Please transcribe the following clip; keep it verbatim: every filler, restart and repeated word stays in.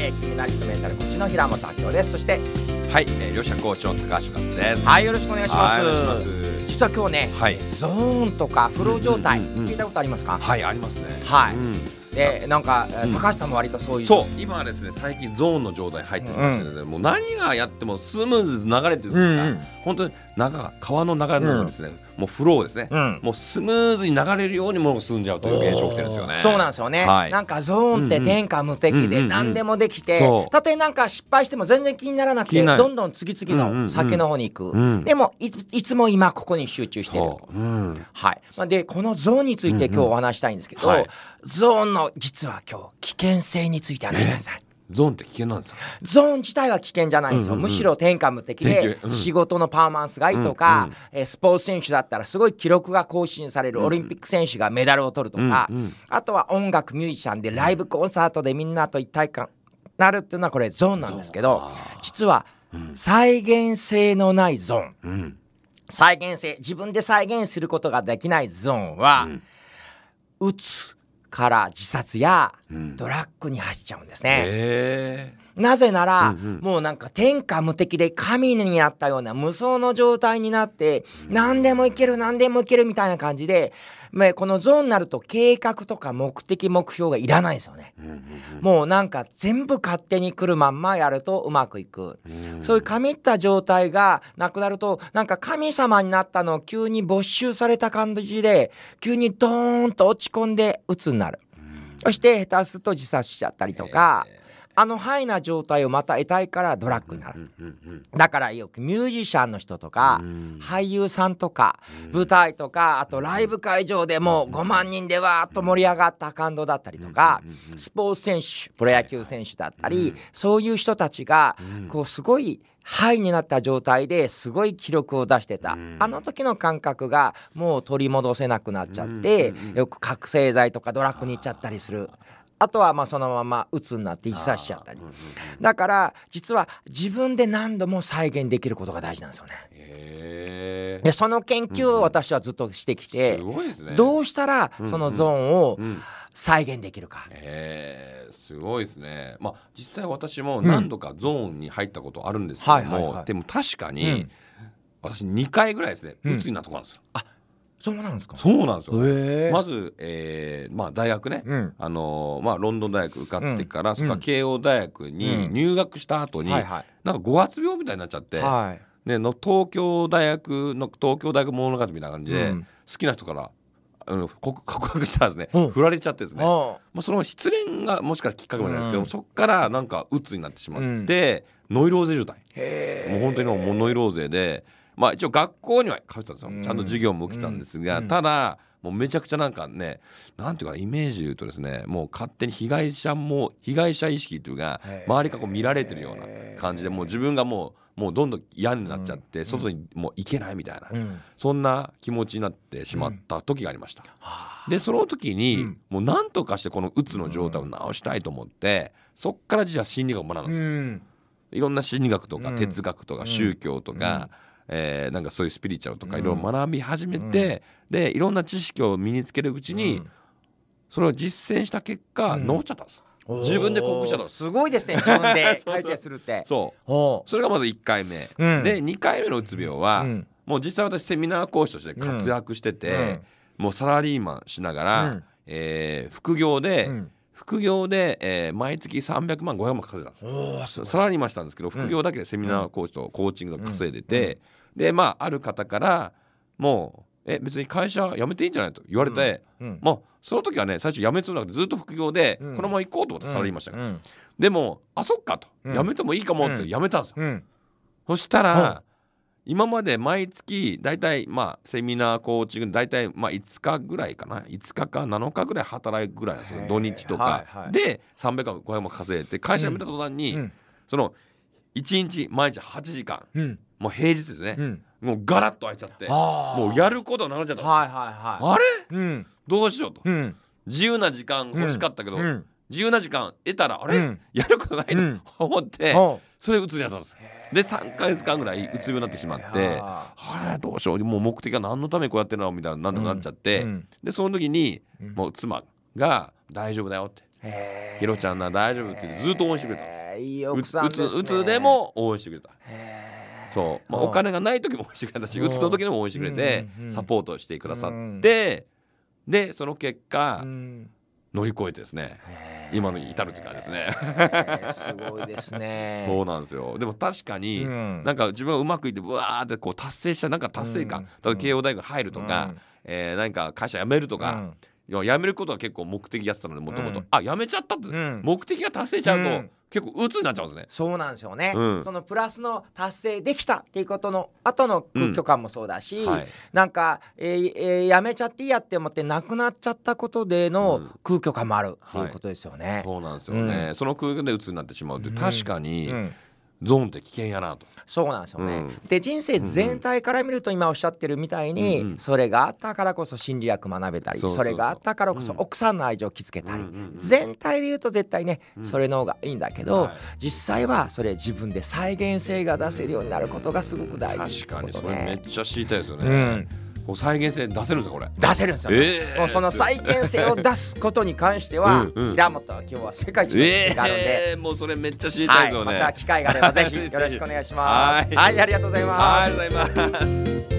えー、キーナリストメンタルコーチの平本明夫です。そしてはい、えー、両者コーチの高橋勝です。はい、よろしくお願いします。実は今日ね、はい、ゾーンとかフロー状態、うんうんうん、聞いたことありますか？はい、ありますね。はい、うん、でなんか、うん、高橋さんも割とそういうそう今はですね最近ゾーンの状態入ってきましてですね、うん、もう何がやってもスムーズ流れてるんですが、うんうん、本当に中川の流れのようにですね、うん、もうフローですね、うん、もうスムーズに流れるようにものが進んじゃうという現象起きてるんですよね。そうなんですよね、はい、なんかゾーンって天下無敵で何でもできて、たとえなんか失敗しても全然気にならなくてどんどん次々の先の方に行く、うんうん、でも い, いつも今ここに集中してる、うん、はい。でこのゾーンについて今日お話したいんですけど、うんうん、はい、ゾーンの実は今日危険性について話したいんです。ゾーンって危険なんですか？ゾーン自体は危険じゃないんですよ、うんうんうん、むしろ天下無敵で、うん、仕事のパフォーマンスがいいとか、うんうん、えー、スポーツ選手だったらすごい記録が更新される、うんうん、オリンピック選手がメダルを取るとか、うんうん、あとは音楽ミュージシャンでライブコンサートでみんなと一体感なるっていうのはこれゾーンなんですけど、実は再現性のないゾーン、うん、再現性自分で再現することができないゾーンは、うん、うつから自殺やドラッグに走っちゃうんですね、うん、へー、なぜなら、うんうん、もうなんか天下無敵で神にあったような無双の状態になって、うん、何でもいける何でもいけるみたいな感じで、まあ、このゾーンになると計画とか目的目標がいらないですよね、うんうんうん、もうなんか全部勝手に来るまんまやるとうまくいく、うん、そういう神った状態がなくなるとなんか神様になったのを急に没収された感じで急にドーンと落ち込んで鬱になる、うん、そして下手すると自殺しちゃったりとか、えーあのハイな状態をまた得たいからドラッグになる、うんうんうん、だからよくミュージシャンの人とか、うん、俳優さんとか、うん、舞台とかあとライブ会場でもうごまんにんでわーっと盛り上がった感動だったりとか、うんうん、スポーツ選手プロ野球選手だったり、はいはい、そういう人たちが、うん、こうすごいハイになった状態ですごい記録を出してた、うん、あの時の感覚がもう取り戻せなくなっちゃって、うんうん、よく覚醒剤とかドラッグに行っちゃったりする、あとはまあそのまま鬱になって自殺しちゃったり、うんうん、だから実は自分で何度も再現できることが大事なんですよね。へー。でその研究を私はずっとしてきて、うんうん、すごいですね、どうしたらそのゾーンを再現できるか、うんうんうん、へー、すごいですね、まあ、実際私も何度かゾーンに入ったことあるんですけども、でも確かに私にかいぐらいですね、うん、鬱になったことなんですよ、うん、あそうなんですか。そうなんですよ、えー、まず、えーまあ、大学ね、うん、あのーまあ、ロンドン大学受かってから、うん、そこから慶応大学に入学した後に、うん、はいはい、なんか五月病みたいになっちゃって、はい、での東京大学の東京大学物語みたいな感じで、うん、好きな人からあの告白したんですね、うん、振られちゃってですね、まあ、その失恋がもしかしたらきっかけもないですけど、うん、そこからなんか鬱になってしまって、うん、ノイローゼ状態、へー、もう本当にもうノイローゼで、まあ、一応学校には通ったんですよ、うん、ちゃんと授業も受けたんですが、うん、ただもうめちゃくちゃなんかね、なんていうかイメージで言うとですね、もう勝手に被害者も被害者意識というか周りからこう見られてるような感じで、もう自分がもう、もうどんどん嫌になっちゃって、うん、外にもう行けないみたいな、うん、そんな気持ちになってしまった時がありました、うん、でその時に、うん、もう何とかしてこの鬱の状態を直したいと思って、うん、そっからじゃあ心理学を学んだんですよ、うん、いろんな心理学とか哲学とか宗教とか、うんうん、えー、なんかそういうスピリチュアルとかいろいろ学び始めて、うん、でいろんな知識を身につけるうちに、うん、それを実践した結果、うん、治っちゃったんです。自分で克服しちゃったんです。すごいですね、自分で体験するってそう、それがまずいっかいめ、うん、でにかいめのうつ病は、うん、もう実際私セミナー講師として活躍してて、うん、もうサラリーマンしながら、うん、えー、副業で、うん、副業で、えー、毎月さんびゃくまんごひゃくまん稼いだんですよ。サラリーマンしたんですけど副業だけでセミナーコーチとコーチングと稼いでて、うん、でまあある方からもうえ別に会社辞めていいんじゃないと言われて、うんうん、まあ、その時はね最初辞めつもりなくてずっと副業でこのまま行こうと思ってサラリーマンしたから、うんうん、でもあそっかと辞めてもいいかもって辞めたんですよ、うんうんうん、そしたら今まで毎月だいたいまあセミナーコーチングだいたいまあいつかぐらいかな、いつかかなのかぐらい働くぐらいなんですよ、土日とか、はいはい、でさんびゃくまんごひゃくまんも稼いで会社辞めた途端に、うん、そのいちにち毎日はちじかん、うん、もう平日ですね、うん、もうガラッと空いちゃってもうやることになっちゃったんですよ、はいはいはい、あれ、うん、どうしようと、うん、自由な時間欲しかったけど、うん、自由な時間得たらあれ、うん、やることないと思って、うんうん、それうつになったんです。でさんかげつかんぐらいうつ病になってしまって、はあ、どうしよう、もう目的は何のためにこうやってるのみたいな、なんとかなっちゃって、うん、でその時に、うん、もう妻が大丈夫だよって、ひろちゃんな大丈夫って言ってずっと応援してくれた。いい奥さんですね。うつ、うつでも応援してくれた。そう、まあ、お金がない時も応援してくれたし、うつの時でも応援してくれて、うんうんうん、サポートしてくださって、うん、でその結果、うん、乗り越えてですね今の至るというかですねすごいですね。そうなんですよ。でも確かに、うん、なんか自分がうまくいってブワーってこう達成したなんか達成感、うん、慶応大学入るとか、うんえー、なんか会社辞めるとか、うん、辞めることは結構目的やってたのでもともとあ辞めちゃったって、うん、目的が達成しちゃうと、うん結構鬱になっちゃうんですね。そうなんですよね、うん、そのプラスの達成できたっていうことの後の空虚感もそうだし、うんはい、なんか、えーえー、やめちゃっていいやって思ってなくなっちゃったことでの空虚感もあるっていうことですよね、うんはい、そうなんですよね、うん、その空虚で鬱になってしまうって確かに、うんうんゾーンって危険やなと。そうなんですよね、うん、で人生全体から見ると今おっしゃってるみたいに、うんうん、それがあったからこそ心理学学べたり そ, う そ, う そ, うそれがあったからこそ奥さんの愛情を築けたり、うん、全体で言うと絶対ね、うん、それの方がいいんだけど、はい、実際はそれ自分で再現性が出せるようになることがすごく大事、ね、確かにそれめっちゃ知りたいですよね、うん再現性出せるんですよこれ。出せるんですよ、えー、もうその再現性を出すことに関してはうん、うん、平本は今日は世界一の経験があるので、えー、もうそれめっちゃ知りたいですよね、はい、また機会があればぜひよろしくお願いしますはい、はい、ありがとうございます。